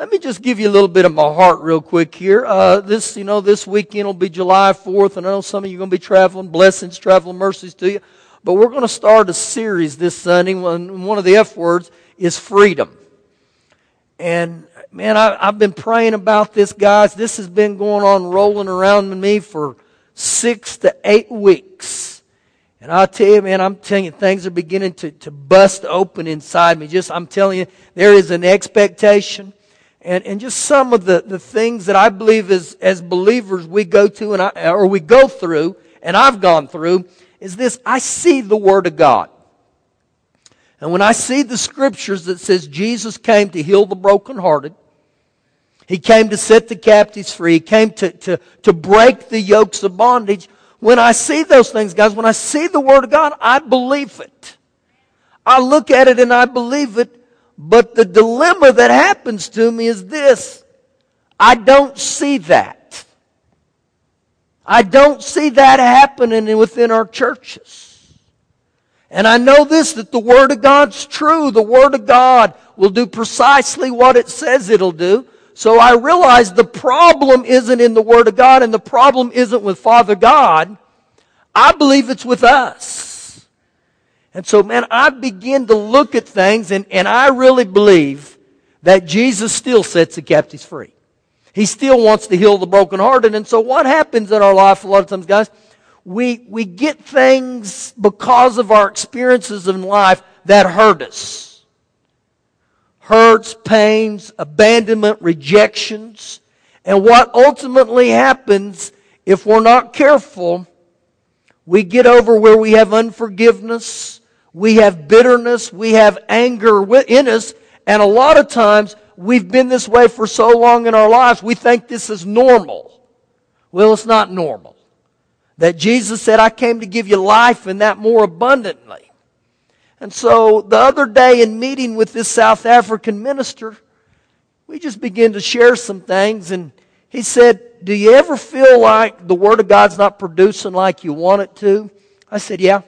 Let me just give you a little bit of my heart real quick here. This weekend will be July 4th, and I know some of you are going to be traveling. Blessings, traveling, mercies to you. But we're going to start a series this Sunday. One of the F words is freedom. And, man, I've been praying about this, guys. This has been going on, rolling around in me for 6 to 8 weeks. And I tell you, man, I'm telling you, things are beginning to bust open inside me. Just, I'm telling you, there is an expectation. And just some of the things that I believe as believers we go to we go through, and I've gone through, is this: I see the Word of God. And when I see the Scriptures that says Jesus came to heal the brokenhearted, He came to set the captives free, He came to break the yokes of bondage, when I see those things, guys, when I see the Word of God, I believe it. I look at it and I believe it. But the dilemma that happens to me is this: I don't see that. I don't see that happening within our churches. And I know this, that the Word of God's true. The Word of God will do precisely what it says it'll do. So I realize the problem isn't in the Word of God, and the problem isn't with Father God. I believe it's with us. And so, man, I begin to look at things, and I really believe that Jesus still sets the captives free. He still wants to heal the brokenhearted. And so what happens in our life a lot of times, guys, we get things because of our experiences in life that hurt us. Hurts, pains, abandonment, rejections. And what ultimately happens, if we're not careful, we get over where we have unforgiveness. We have bitterness, we have anger in us, and a lot of times we've been this way for so long in our lives, we think this is normal. Well, it's not normal. That Jesus said, I came to give you life and that more abundantly. And so the other day in meeting with this South African minister, we just began to share some things, and he said, do you ever feel like the Word of God's not producing like you want it to? I said, yeah.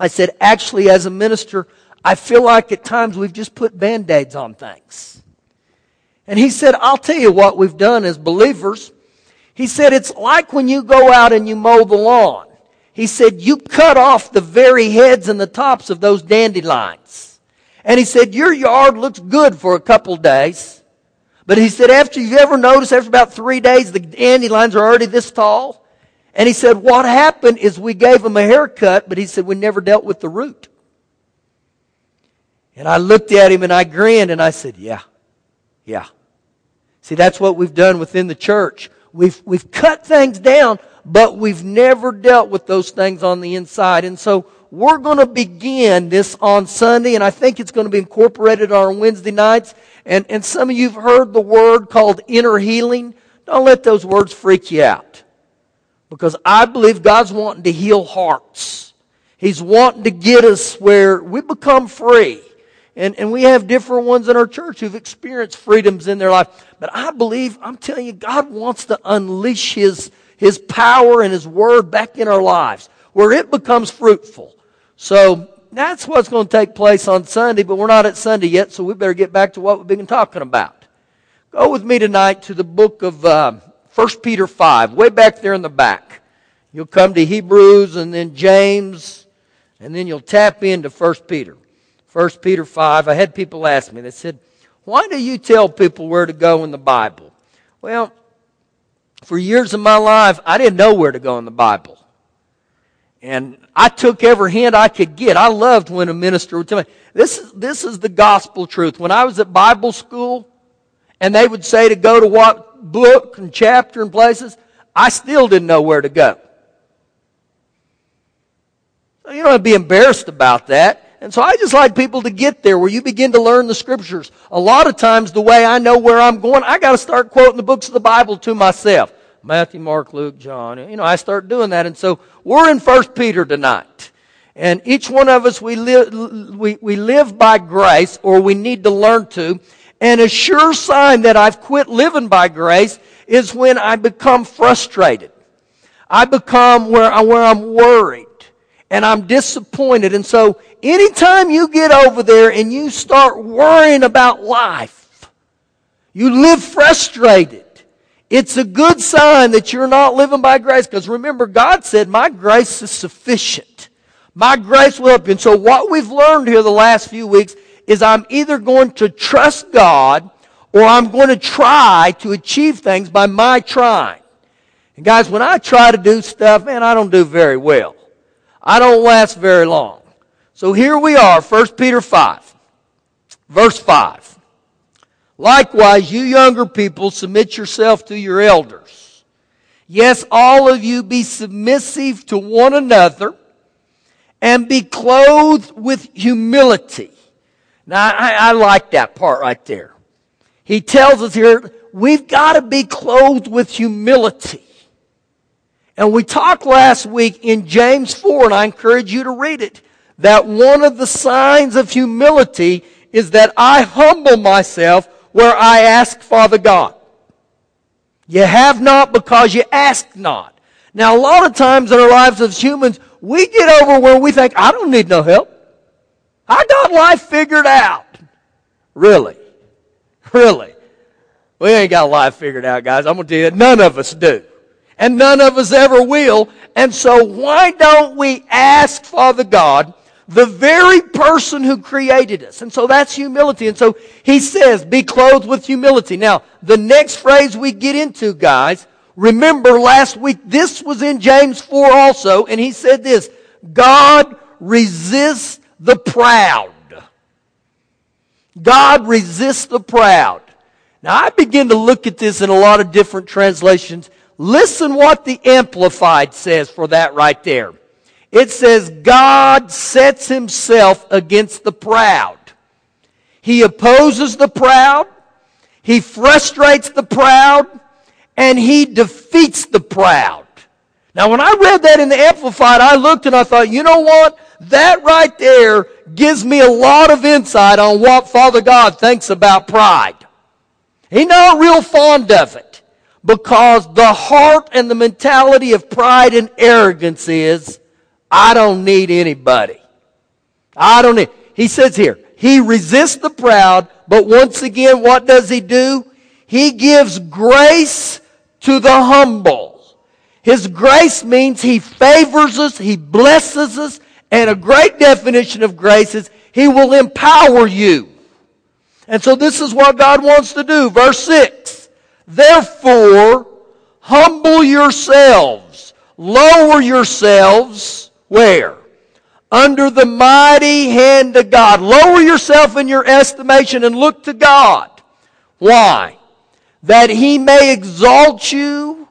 I said, actually, as a minister, I feel like at times we've just put Band-Aids on things. And he said, I'll tell you what we've done as believers. He said, it's like when you go out and you mow the lawn. He said, you cut off the very heads and the tops of those dandelions. And he said, your yard looks good for a couple days. But he said, after about 3 days, the dandelions are already this tall. And he said, what happened is we gave them a haircut, but he said, we never dealt with the root. And I looked at him and I grinned and I said, yeah. See, that's what we've done within the church. We've cut things down, but we've never dealt with those things on the inside. And so we're going to begin this on Sunday, and I think it's going to be incorporated on Wednesday nights. And some of you have heard the word called inner healing. Don't let those words freak you out. Because I believe God's wanting to heal hearts. He's wanting to get us where we become free. And we have different ones in our church who've experienced freedoms in their life. But I believe, I'm telling you, God wants to unleash His power and His Word back in our lives, where it becomes fruitful. So that's what's going to take place on Sunday, but we're not at Sunday yet, so we better get back to what we've been talking about. Go with me tonight to the book of 1 Peter 5, way back there in the back. You'll come to Hebrews and then James, and then you'll tap into 1 Peter. 1 Peter 5, I had people ask me, they said, why do you tell people where to go in the Bible? Well, for years of my life, I didn't know where to go in the Bible. And I took every hint I could get. I loved when a minister would tell me, this is the gospel truth. When I was at Bible school, and they would say to go to what book and chapter and places, I still didn't know where to go. So you don't have to be embarrassed about that. And so I just like people to get there where you begin to learn the Scriptures. A lot of times the way I know where I'm going, I got to start quoting the books of the Bible to myself. Matthew, Mark, Luke, John. You know, I start doing that. And so we're in 1 Peter tonight. And each one of us, we live by grace, or we need to learn to. And a sure sign that I've quit living by grace is when I become frustrated. I become where I'm worried and I'm disappointed. And so anytime you get over there and you start worrying about life, You live frustrated. It's a good sign that you're not living by grace. Because remember, God said, my grace is sufficient. My grace will help you. And so what we've learned here the last few weeks is I'm either going to trust God or I'm going to try to achieve things by my trying. And guys, when I try to do stuff, man, I don't do very well. I don't last very long. So here we are, 1 Peter 5, verse 5. Likewise, you younger people, submit yourself to your elders. Yes, all of you be submissive to one another and be clothed with humility. Now, I like that part right there. He tells us here, we've got to be clothed with humility. And we talked last week in James 4, and I encourage you to read it, that one of the signs of humility is that I humble myself where I ask Father God. You have not because you ask not. Now, a lot of times in our lives as humans, we get over where we think, I don't need no help. I got life figured out. Really. We ain't got life figured out, guys. I'm going to tell you that none of us do. And none of us ever will. And so why don't we ask Father God, the very person who created us? And so that's humility. And so he says, be clothed with humility. Now, the next phrase we get into, guys, remember last week, this was in James 4 also, and he said this, God resists the proud. God resists the proud. Now, I begin to look at this in a lot of different translations. Listen what the Amplified says for that right there. It says, God sets himself against the proud. He opposes the proud. He frustrates the proud. And he defeats the proud. Now, when I read that in the Amplified, I looked and I thought, you know what? That right there gives me a lot of insight on what Father God thinks about pride. He's not real fond of it because the heart and the mentality of pride and arrogance is, I don't need anybody. He says here, he resists the proud, but once again, what does he do? He gives grace to the humble. His grace means he favors us, he blesses us, and a great definition of grace is he will empower you. And so this is what God wants to do. Verse 6, therefore, humble yourselves, lower yourselves, where? Under the mighty hand of God. Lower yourself in your estimation and look to God. Why? That he may exalt you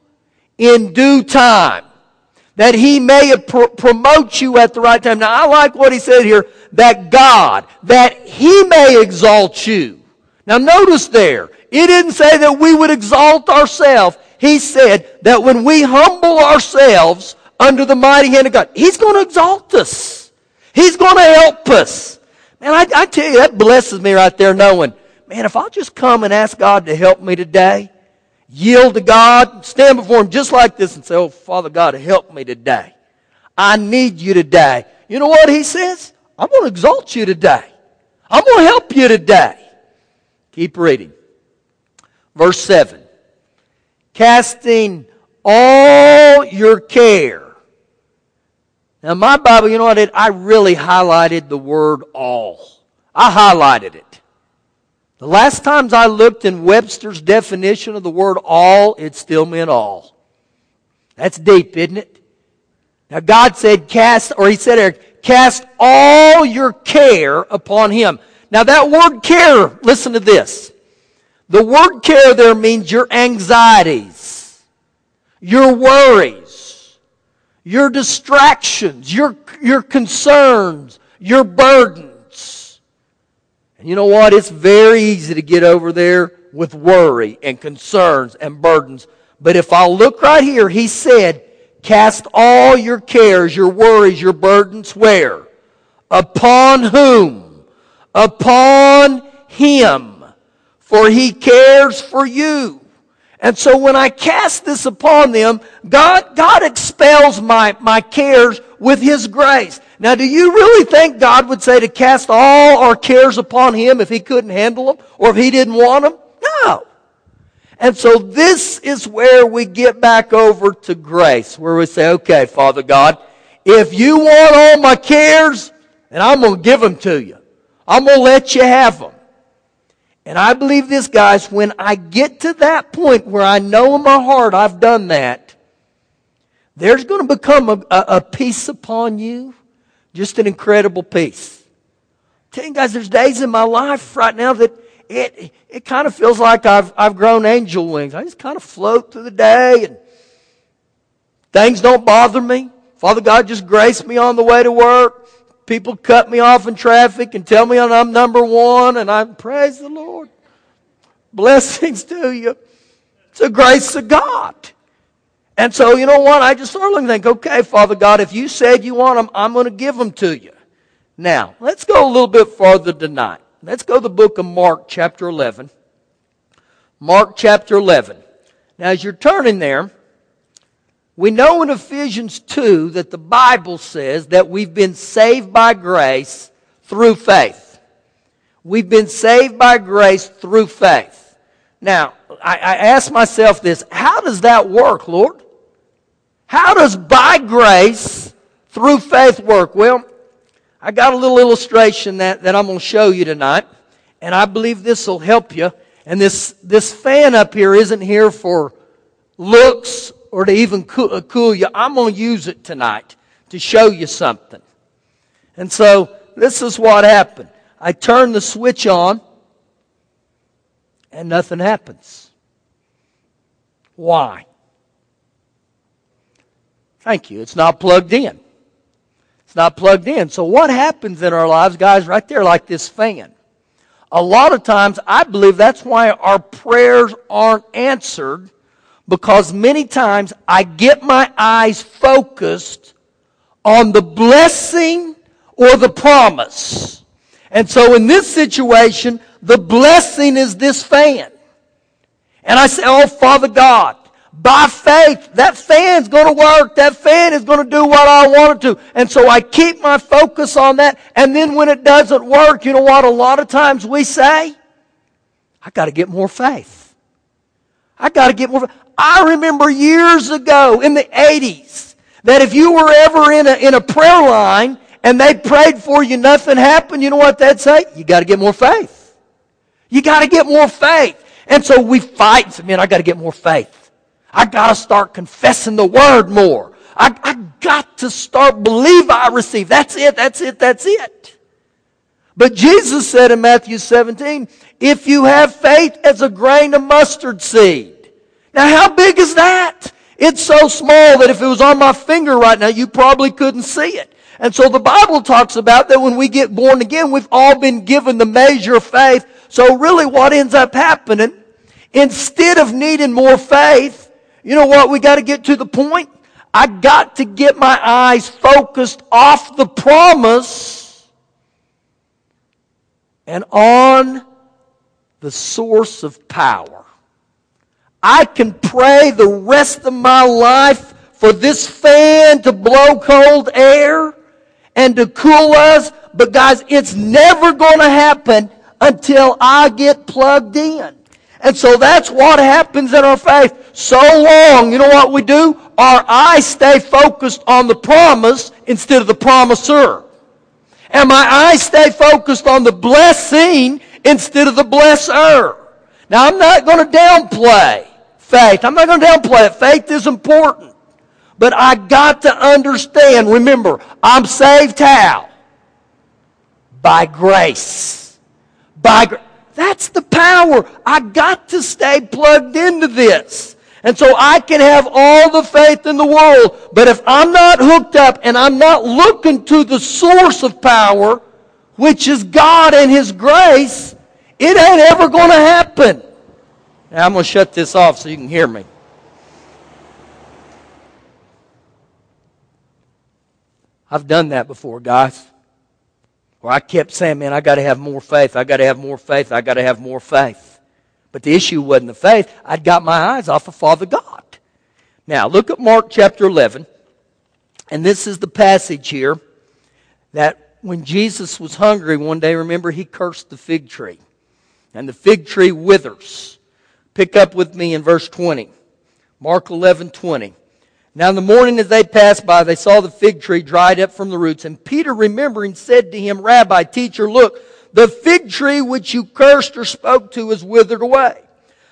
in due time. That he may promote you at the right time. Now, I like what he said here, that God, that he may exalt you. Now, notice there, it didn't say that we would exalt ourselves. He said that when we humble ourselves under the mighty hand of God, he's going to exalt us. He's going to help us. Man, I tell you, that blesses me right there knowing, man, if I'll just come and ask God to help me today, yield to God, stand before him just like this and say, oh, Father God, help me today. I need you today. You know what he says? I'm going to exalt you today. I'm going to help you today. Keep reading. Verse 7. Casting all your care. Now, my Bible, you know what I did? I really highlighted the word all. I highlighted it. The last times I looked in Webster's definition of the word all, it still meant all. That's deep, isn't it? Now God said cast all your care upon him. Now that word care, listen to this. The word care there means your anxieties, your worries, your distractions, your concerns, your burdens. You know what? It's very easy to get over there with worry and concerns and burdens. But if I look right here, he said, cast all your cares, your worries, your burdens, where? Upon whom? Upon him. For he cares for you. And so when I cast this upon them, God expels my cares with his grace. Now, do you really think God would say to cast all our cares upon him if he couldn't handle them or if he didn't want them? No. And so this is where we get back over to grace, where we say, okay, Father God, if you want all my cares, and I'm going to give them to you. I'm going to let you have them. And I believe this, guys, when I get to that point where I know in my heart I've done that, there's going to become a peace upon you, just an incredible peace. I tell you guys, there's days in my life right now that it kind of feels like I've grown angel wings. I just kind of float through the day and things don't bother me. Father God just graced me on the way to work. People cut me off in traffic and tell me I'm number one, and I praise the Lord. Blessings to you. It's the grace of God. And so, you know what? I just sort of think, okay, Father God, if you said you want them, I'm going to give them to you. Now, let's go a little bit farther tonight. Let's go to the book of Mark chapter 11. Mark chapter 11. Now, as you're turning there, we know in Ephesians 2 that the Bible says that we've been saved by grace through faith. We've been saved by grace through faith. Now, I ask myself this, how does that work, Lord? How does by grace through faith work? Well, I got a little illustration that I'm going to show you tonight, and I believe this will help you. And this fan up here isn't here for looks or to even cool you. I'm going to use it tonight to show you something. And so this is what happened. I turned the switch on and nothing happens. Why? Thank you. It's not plugged in. It's not plugged in. So what happens in our lives, guys, right there like this fan? A lot of times I believe that's why our prayers aren't answered. Because many times I get my eyes focused on the blessing or the promise. And so in this situation, the blessing is this fan. And I say, oh, Father God, by faith, that fan's going to work. That fan is going to do what I want it to. And so I keep my focus on that. And then when it doesn't work, you know what? A lot of times we say, I got to get more faith. I got to get more faith. I remember years ago in the 80s that if you were ever in a prayer line and they prayed for you, nothing happened, you know what they'd say? You got to get more faith. You got to get more faith. And so we fight and say, man, I got to get more faith. I got to start confessing the word more. I got to start believe I receive. That's it, that's it, that's it. But Jesus said in Matthew 17, if you have faith as a grain of mustard seed. Now, how big is that? It's so small that if it was on my finger right now, you probably couldn't see it. And so the Bible talks about that when we get born again, we've all been given the measure of faith. So really what ends up happening, instead of needing more faith, you know what? We got to get to the point. I got to get my eyes focused off the promise and on the source of power. I can pray the rest of my life for this fan to blow cold air and to cool us. But guys, it's never going to happen until I get plugged in. And so that's what happens in our faith. So long, you know what we do? Our eyes stay focused on the promise instead of the promiser. And my eyes stay focused on the blessing instead of the blesser. Now, I'm not going to downplay faith. I'm not going to downplay it. Faith is important. But I got to understand, remember, I'm saved how? By grace. That's the power. I got to stay plugged into this. And so I can have all the faith in the world. But if I'm not hooked up and I'm not looking to the source of power, which is God and His grace, it ain't ever going to happen. Now, I'm going to shut this off so you can hear me. I've done that before, guys. Where I kept saying, man, I got to have more faith. I got to have more faith. I got to have more faith. But the issue wasn't the faith. I'd got my eyes off of Father God. Now, look at Mark chapter 11. And this is the passage here that when Jesus was hungry one day, remember, He cursed the fig tree. And the fig tree withers. Pick up with me in verse 20. Mark 11:20. Now in the morning as they passed by, they saw the fig tree dried up from the roots. And Peter, remembering, said to him, Rabbi, teacher, look, the fig tree which you cursed or spoke to is withered away.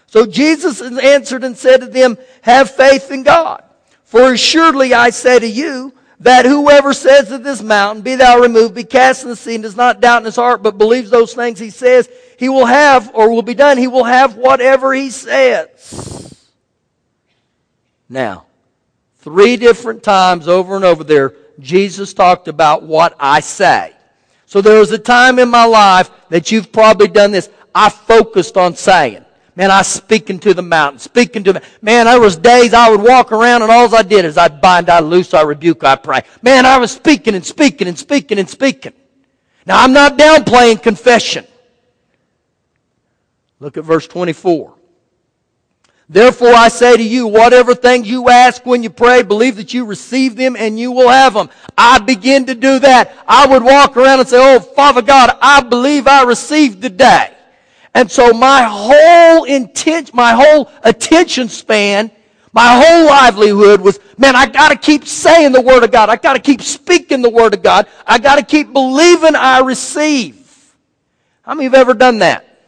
So Jesus answered and said to them, have faith in God. For assuredly I say to you, that whoever says to this mountain, be thou removed, be cast in the sea, and does not doubt in his heart, but believes those things he says, he will have, or will be done, he will have whatever he says. Now, 3 different times over and over there, Jesus talked about what I say. So there was a time in my life that you've probably done this. I focused on saying. Man, I was speaking to the mountain, Man, there was days I would walk around and all I did is I bind, I loose, I rebuke, I pray. Man, I was speaking. Now, I'm not downplaying confession. Look at verse 24. Therefore, I say to you, whatever things you ask when you pray, believe that you receive them and you will have them. I begin to do that. I would walk around and say, oh, Father God, I believe I received today. And so my whole intent, my whole attention span, my whole livelihood was, man, I got to keep saying the Word of God. I got to keep speaking the Word of God. I got to keep believing I receive. How many of you have ever done that?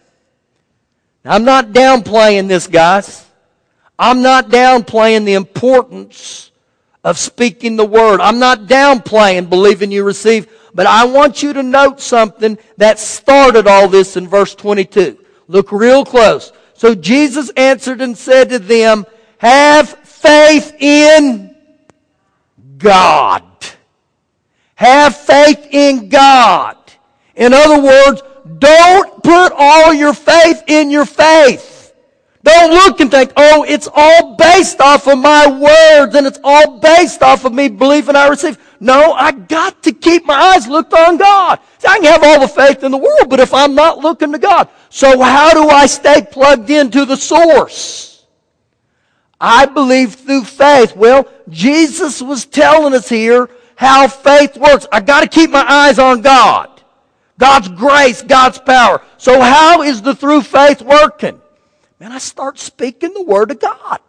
Now, I'm not downplaying this, guys. I'm not downplaying the importance of speaking the Word. I'm not downplaying believing you receive. But I want you to note something that started all this in verse 22. Look real close. So Jesus answered and said to them, have faith in God. Have faith in God. In other words, don't put all your faith in your faith. Don't look and think, oh, it's all based off of my words and it's all based off of me believing I receive. No, I got to keep my eyes looked on God. See, I can have all the faith in the world, but if I'm not looking to God. So how do I stay plugged into the source? I believe through faith. Well, Jesus was telling us here how faith works. I got to keep my eyes on God. God's grace, God's power. So how is the through faith working? Man, I start speaking the Word of God.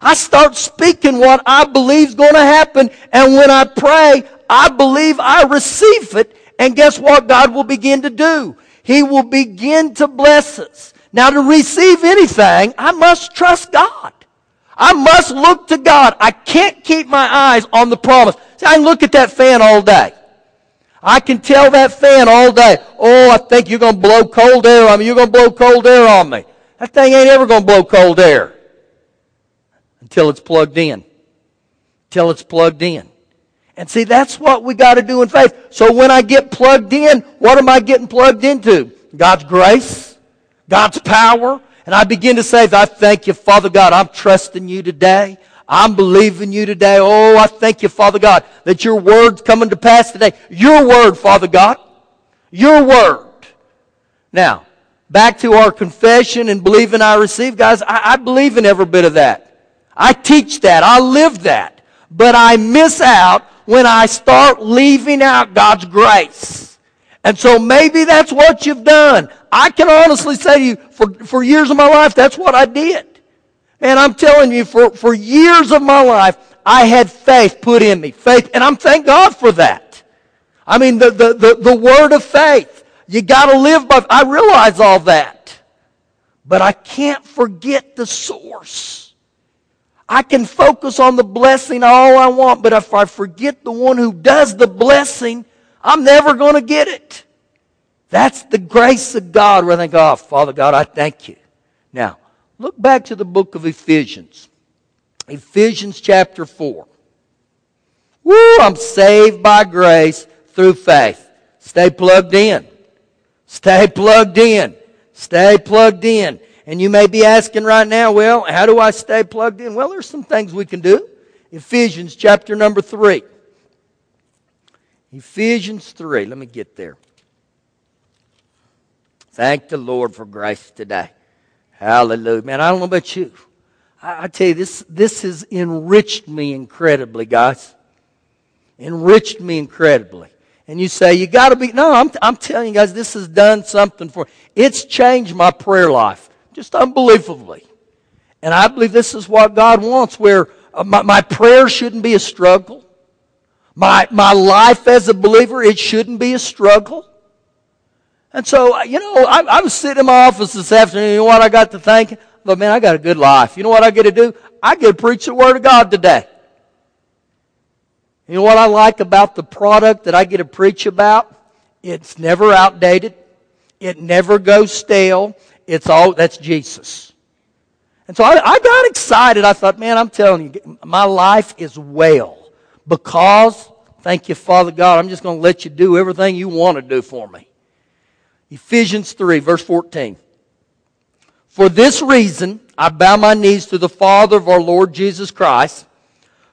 I start speaking what I believe is going to happen. And when I pray, I believe I receive it. And guess what God will begin to do? He will begin to bless us. Now, to receive anything, I must trust God. I must look to God. I can't keep my eyes on the promise. See, I can look at that fan all day. I can tell that fan all day, oh, I think you're going to blow cold air on me. You're going to blow cold air on me. That thing ain't ever going to blow cold air. Until it's plugged in. Until it's plugged in. And see, that's what we got to do in faith. So when I get plugged in, what am I getting plugged into? God's grace, God's power. And I begin to say, I thank you, Father God, I'm trusting you today. I'm believing you today. Oh, I thank you, Father God, that your word's coming to pass today. Your word, Father God. Your word. Now, back to our confession and believing I receive. Guys, I believe in every bit of that. I teach that. I live that. But I miss out when I start leaving out God's grace. And so maybe that's what you've done. I can honestly say to you, for years of my life, that's what I did. And I'm telling you, for years of my life, I had faith put in me. Faith, and I'm thank God for that. I mean, the word of faith. You got to live by, I realize all that. But I can't forget the source. I can focus on the blessing all I want, but if I forget the one who does the blessing, I'm never going to get it. That's the grace of God where I think, oh, Father God, I thank you. Now, look back to the book of Ephesians. Ephesians chapter 4. Woo, I'm saved by grace through faith. Stay plugged in. Stay plugged in. Stay plugged in. And you may be asking right now, well, how do I stay plugged in? Well, there's some things we can do. Ephesians chapter number 3. Ephesians 3. Let me get there. Thank the Lord for grace today. Hallelujah. Man, I don't know about you. I tell you, this has enriched me incredibly, guys. Enriched me incredibly. And you say, you got to be... No, I'm telling you guys, this has done something for me. It's changed my prayer life. just unbelievably. And I believe this is what God wants, where my prayer shouldn't be a struggle. My life as a believer, it shouldn't be a struggle. And so, you know, I was sitting in my office this afternoon. You know what I got to thinking? Look, man, I got a good life. You know what I get to do? I get to preach the Word of God today. You know what I like about the product that I get to preach about? It's never outdated. It never goes stale. It's all, that's Jesus. And so I got excited. I thought, man, I'm telling you, my life is well. Because, thank you, Father God, I'm just going to let you do everything you want to do for me. Ephesians 3, verse 14. For this reason, I bow my knees to the Father of our Lord Jesus Christ,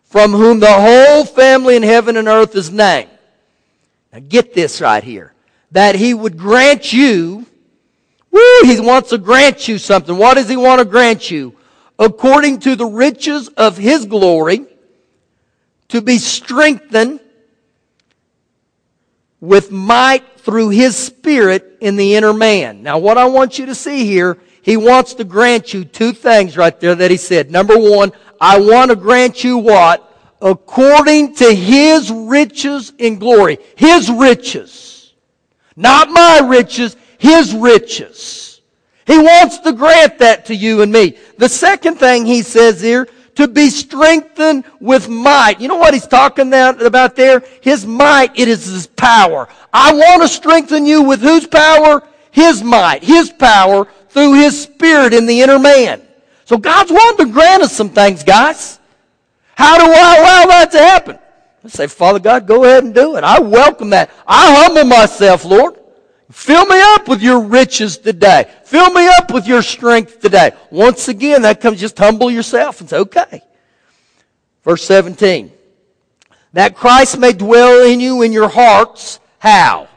from whom the whole family in heaven and earth is named. Now get this right here. That He would grant you, He wants to grant you something. What does He want to grant you? According to the riches of His glory, to be strengthened with might through His Spirit in the inner man. Now what I want you to see here, He wants to grant you two things right there that He said. Number one, I want to grant you what? According to His riches in glory. His riches. Not my riches, His riches. He wants to grant that to you and me. The second thing He says here, to be strengthened with might. You know what He's talking about there? His might, it is His power. I want to strengthen you with whose power? His might, His power through His Spirit in the inner man. So God's wanting to grant us some things, guys. How do I allow that to happen? I say, Father God, go ahead and do it. I welcome that. I humble myself, Lord. Fill me up with your riches today. Fill me up with your strength today. Once again, that comes, just humble yourself and say, okay. Verse 17. That Christ may dwell in you in your hearts. How?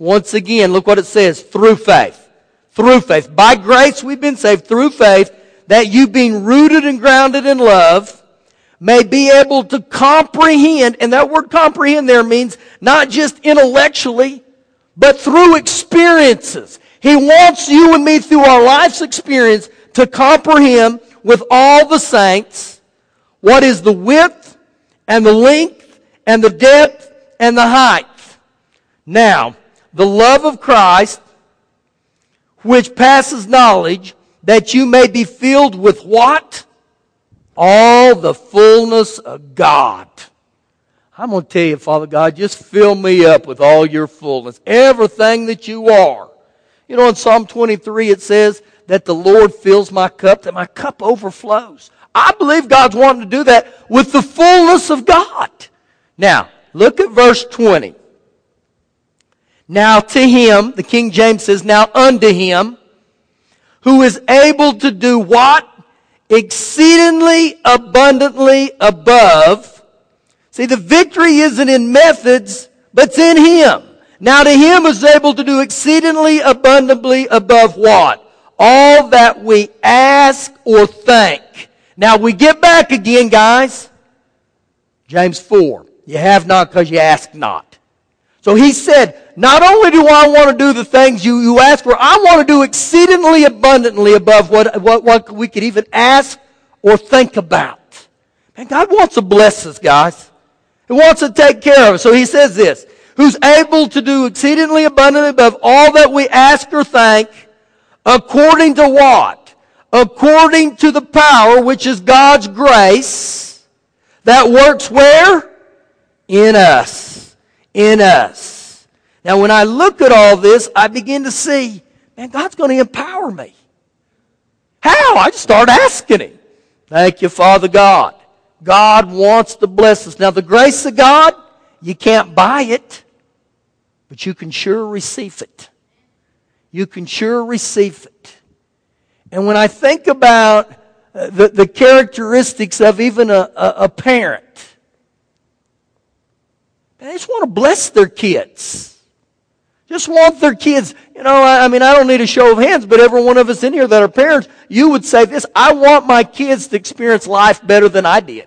Once again, look what it says. Through faith. Through faith. By grace we've been saved through faith, that you being rooted and grounded in love may be able to comprehend. And that word comprehend there means not just intellectually, but through experiences. He wants you and me through our life's experience to comprehend with all the saints what is the width and the length and the depth and the height. Now, the love of Christ, which passes knowledge, that you may be filled with what? All the fullness of God. I'm going to tell you, Father God, just fill me up with all your fullness. Everything that you are. You know, in Psalm 23 it says that the Lord fills my cup, that my cup overflows. I believe God's wanting to do that with the fullness of God. Now, look at verse 20. Now to Him, the King James says, now unto Him, who is able to do what? Exceedingly abundantly above. See, the victory isn't in methods, but it's in Him. Now to Him is able to do exceedingly abundantly above what? All that we ask or think. Now we get back again, guys. James 4. You have not because you ask not. So He said, not only do I want to do the things you ask for, I want to do exceedingly abundantly above what we could even ask or think about. And God wants to bless us, guys. He wants to take care of us. So He says this, who's able to do exceedingly abundantly above all that we ask or think, according to what? According to the power, which is God's grace, that works where? In us. In us. Now when I look at all this, I begin to see, man, God's going to empower me. How? I just start asking Him. Thank you, Father God. God wants to bless us. Now, the grace of God, you can't buy it, but you can sure receive it. You can sure receive it. And when I think about the characteristics of even a parent, they just want to bless their kids. Just want their kids. You know, I mean, I don't need a show of hands, but every one of us in here that are parents, you would say this, I want my kids to experience life better than I did.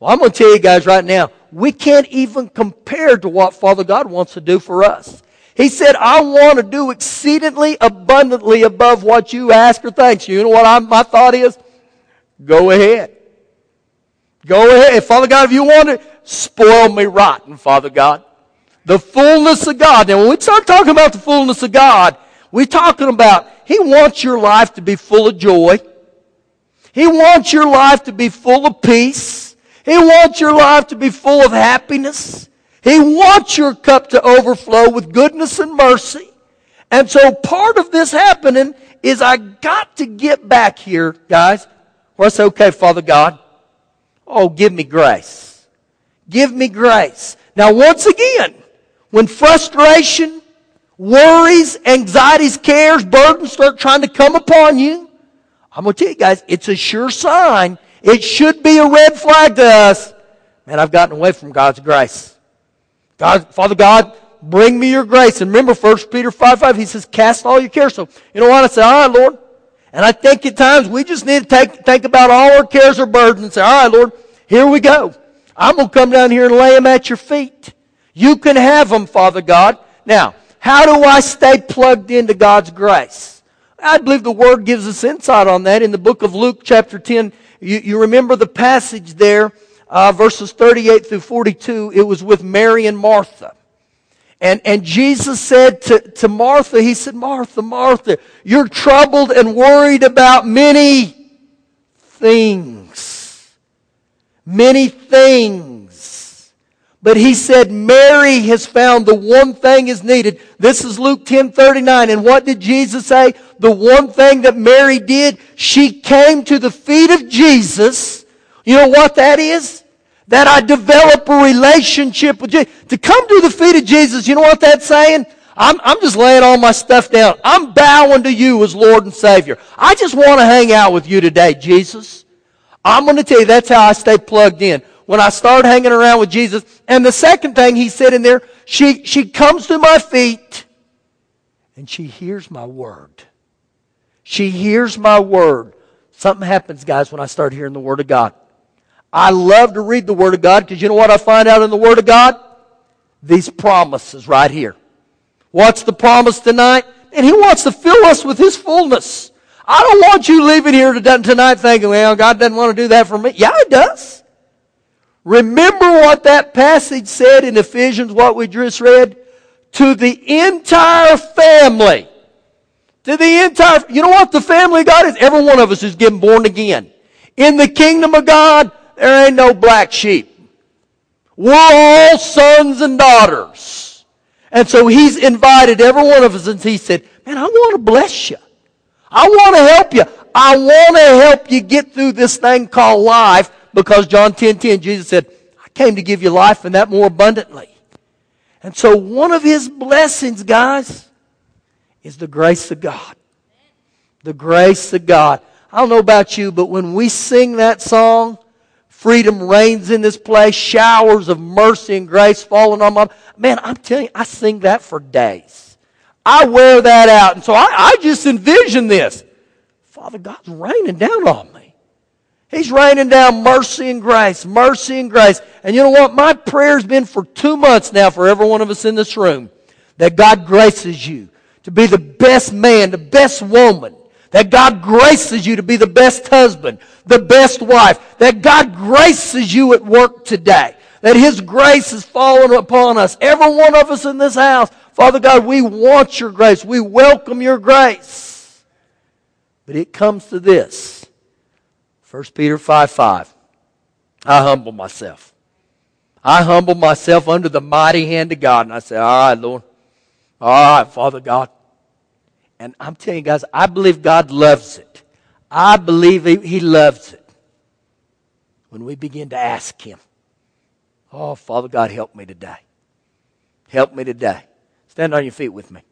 Well, I'm going to tell you guys right now, we can't even compare to what Father God wants to do for us. He said, I want to do exceedingly abundantly above what you ask or think. You know what my thought is? Go ahead. Go ahead. And Father God, if you want it, spoil me rotten, Father God. The fullness of God. Now, when we start talking about the fullness of God, we're talking about He wants your life to be full of joy. He wants your life to be full of peace. He wants your life to be full of happiness. He wants your cup to overflow with goodness and mercy. And so part of this happening is I got to get back here, guys, where I say, okay, Father God, oh, give me grace. Give me grace. Now, once again, when frustration, worries, anxieties, cares, burdens start trying to come upon you, I'm going to tell you guys, it's a sure sign. It should be a red flag to us. Man, I've gotten away from God's grace. God, Father God, bring me your grace. And remember 1 Peter 5:5, he says, cast all your cares. So, you know what? I say, all right, Lord. And I think at times we just need to think about all our cares or burdens and say, all right, Lord, here we go. I'm going to come down here and lay them at your feet. You can have them, Father God. Now, how do I stay plugged into God's grace? I believe the Word gives us insight on that. In the book of Luke chapter 10, you remember the passage there, verses 38 through 42. It was with Mary and Martha. And Jesus said to Martha, He said, Martha, Martha, you're troubled and worried about many things. Many things. But He said, Mary has found the one thing is needed. This is Luke 10:39. And what did Jesus say? The one thing that Mary did, she came to the feet of Jesus. You know what that is? That I develop a relationship with Jesus. To come to the feet of Jesus, you know what that's saying? I'm just laying all my stuff down. I'm bowing to you as Lord and Savior. I just want to hang out with you today, Jesus. I'm going to tell you, that's how I stay plugged in. When I start hanging around with Jesus. And the second thing He said in there, she comes to my feet and she hears my word. She hears my word. Something happens, guys, when I start hearing the Word of God. I love to read the Word of God because you know what I find out in the Word of God? These promises right here. What's the promise tonight? And He wants to fill us with His fullness. I don't want you leaving here tonight thinking, well, God doesn't want to do that for me. Yeah, He does. Remember what that passage said in Ephesians, what we just read? To the entire family. To the entire... You know what the family of God is? Every one of us is getting born again. In the kingdom of God... There ain't no black sheep. We're all sons and daughters. And so He's invited every one of us and He said, man, I want to bless you. I want to help you. I want to help you get through this thing called life because John 10:10, Jesus said, I came to give you life and that more abundantly. And so one of His blessings, guys, is the grace of God. The grace of God. I don't know about you, but when we sing that song, freedom reigns in this place. Showers of mercy and grace falling on my... Man, I'm telling you, I sing that for days. I wear that out. And so I just envision this. Father God's raining down on me. He's raining down mercy and grace, mercy and grace. And you know what? My prayer's been for 2 months now for every one of us in this room that God graces you to be the best man, the best woman. That God graces you to be the best husband, the best wife. That God graces you at work today. That His grace is falling upon us. Every one of us in this house. Father God, we want your grace. We welcome your grace. But it comes to this. 1 Peter 5:5. I humble myself. I humble myself under the mighty hand of God. And I say, all right, Lord. All right, Father God. And I'm telling you guys, I believe God loves it. I believe He loves it. When we begin to ask Him, oh, Father God, help me today. Help me today. Stand on your feet with me.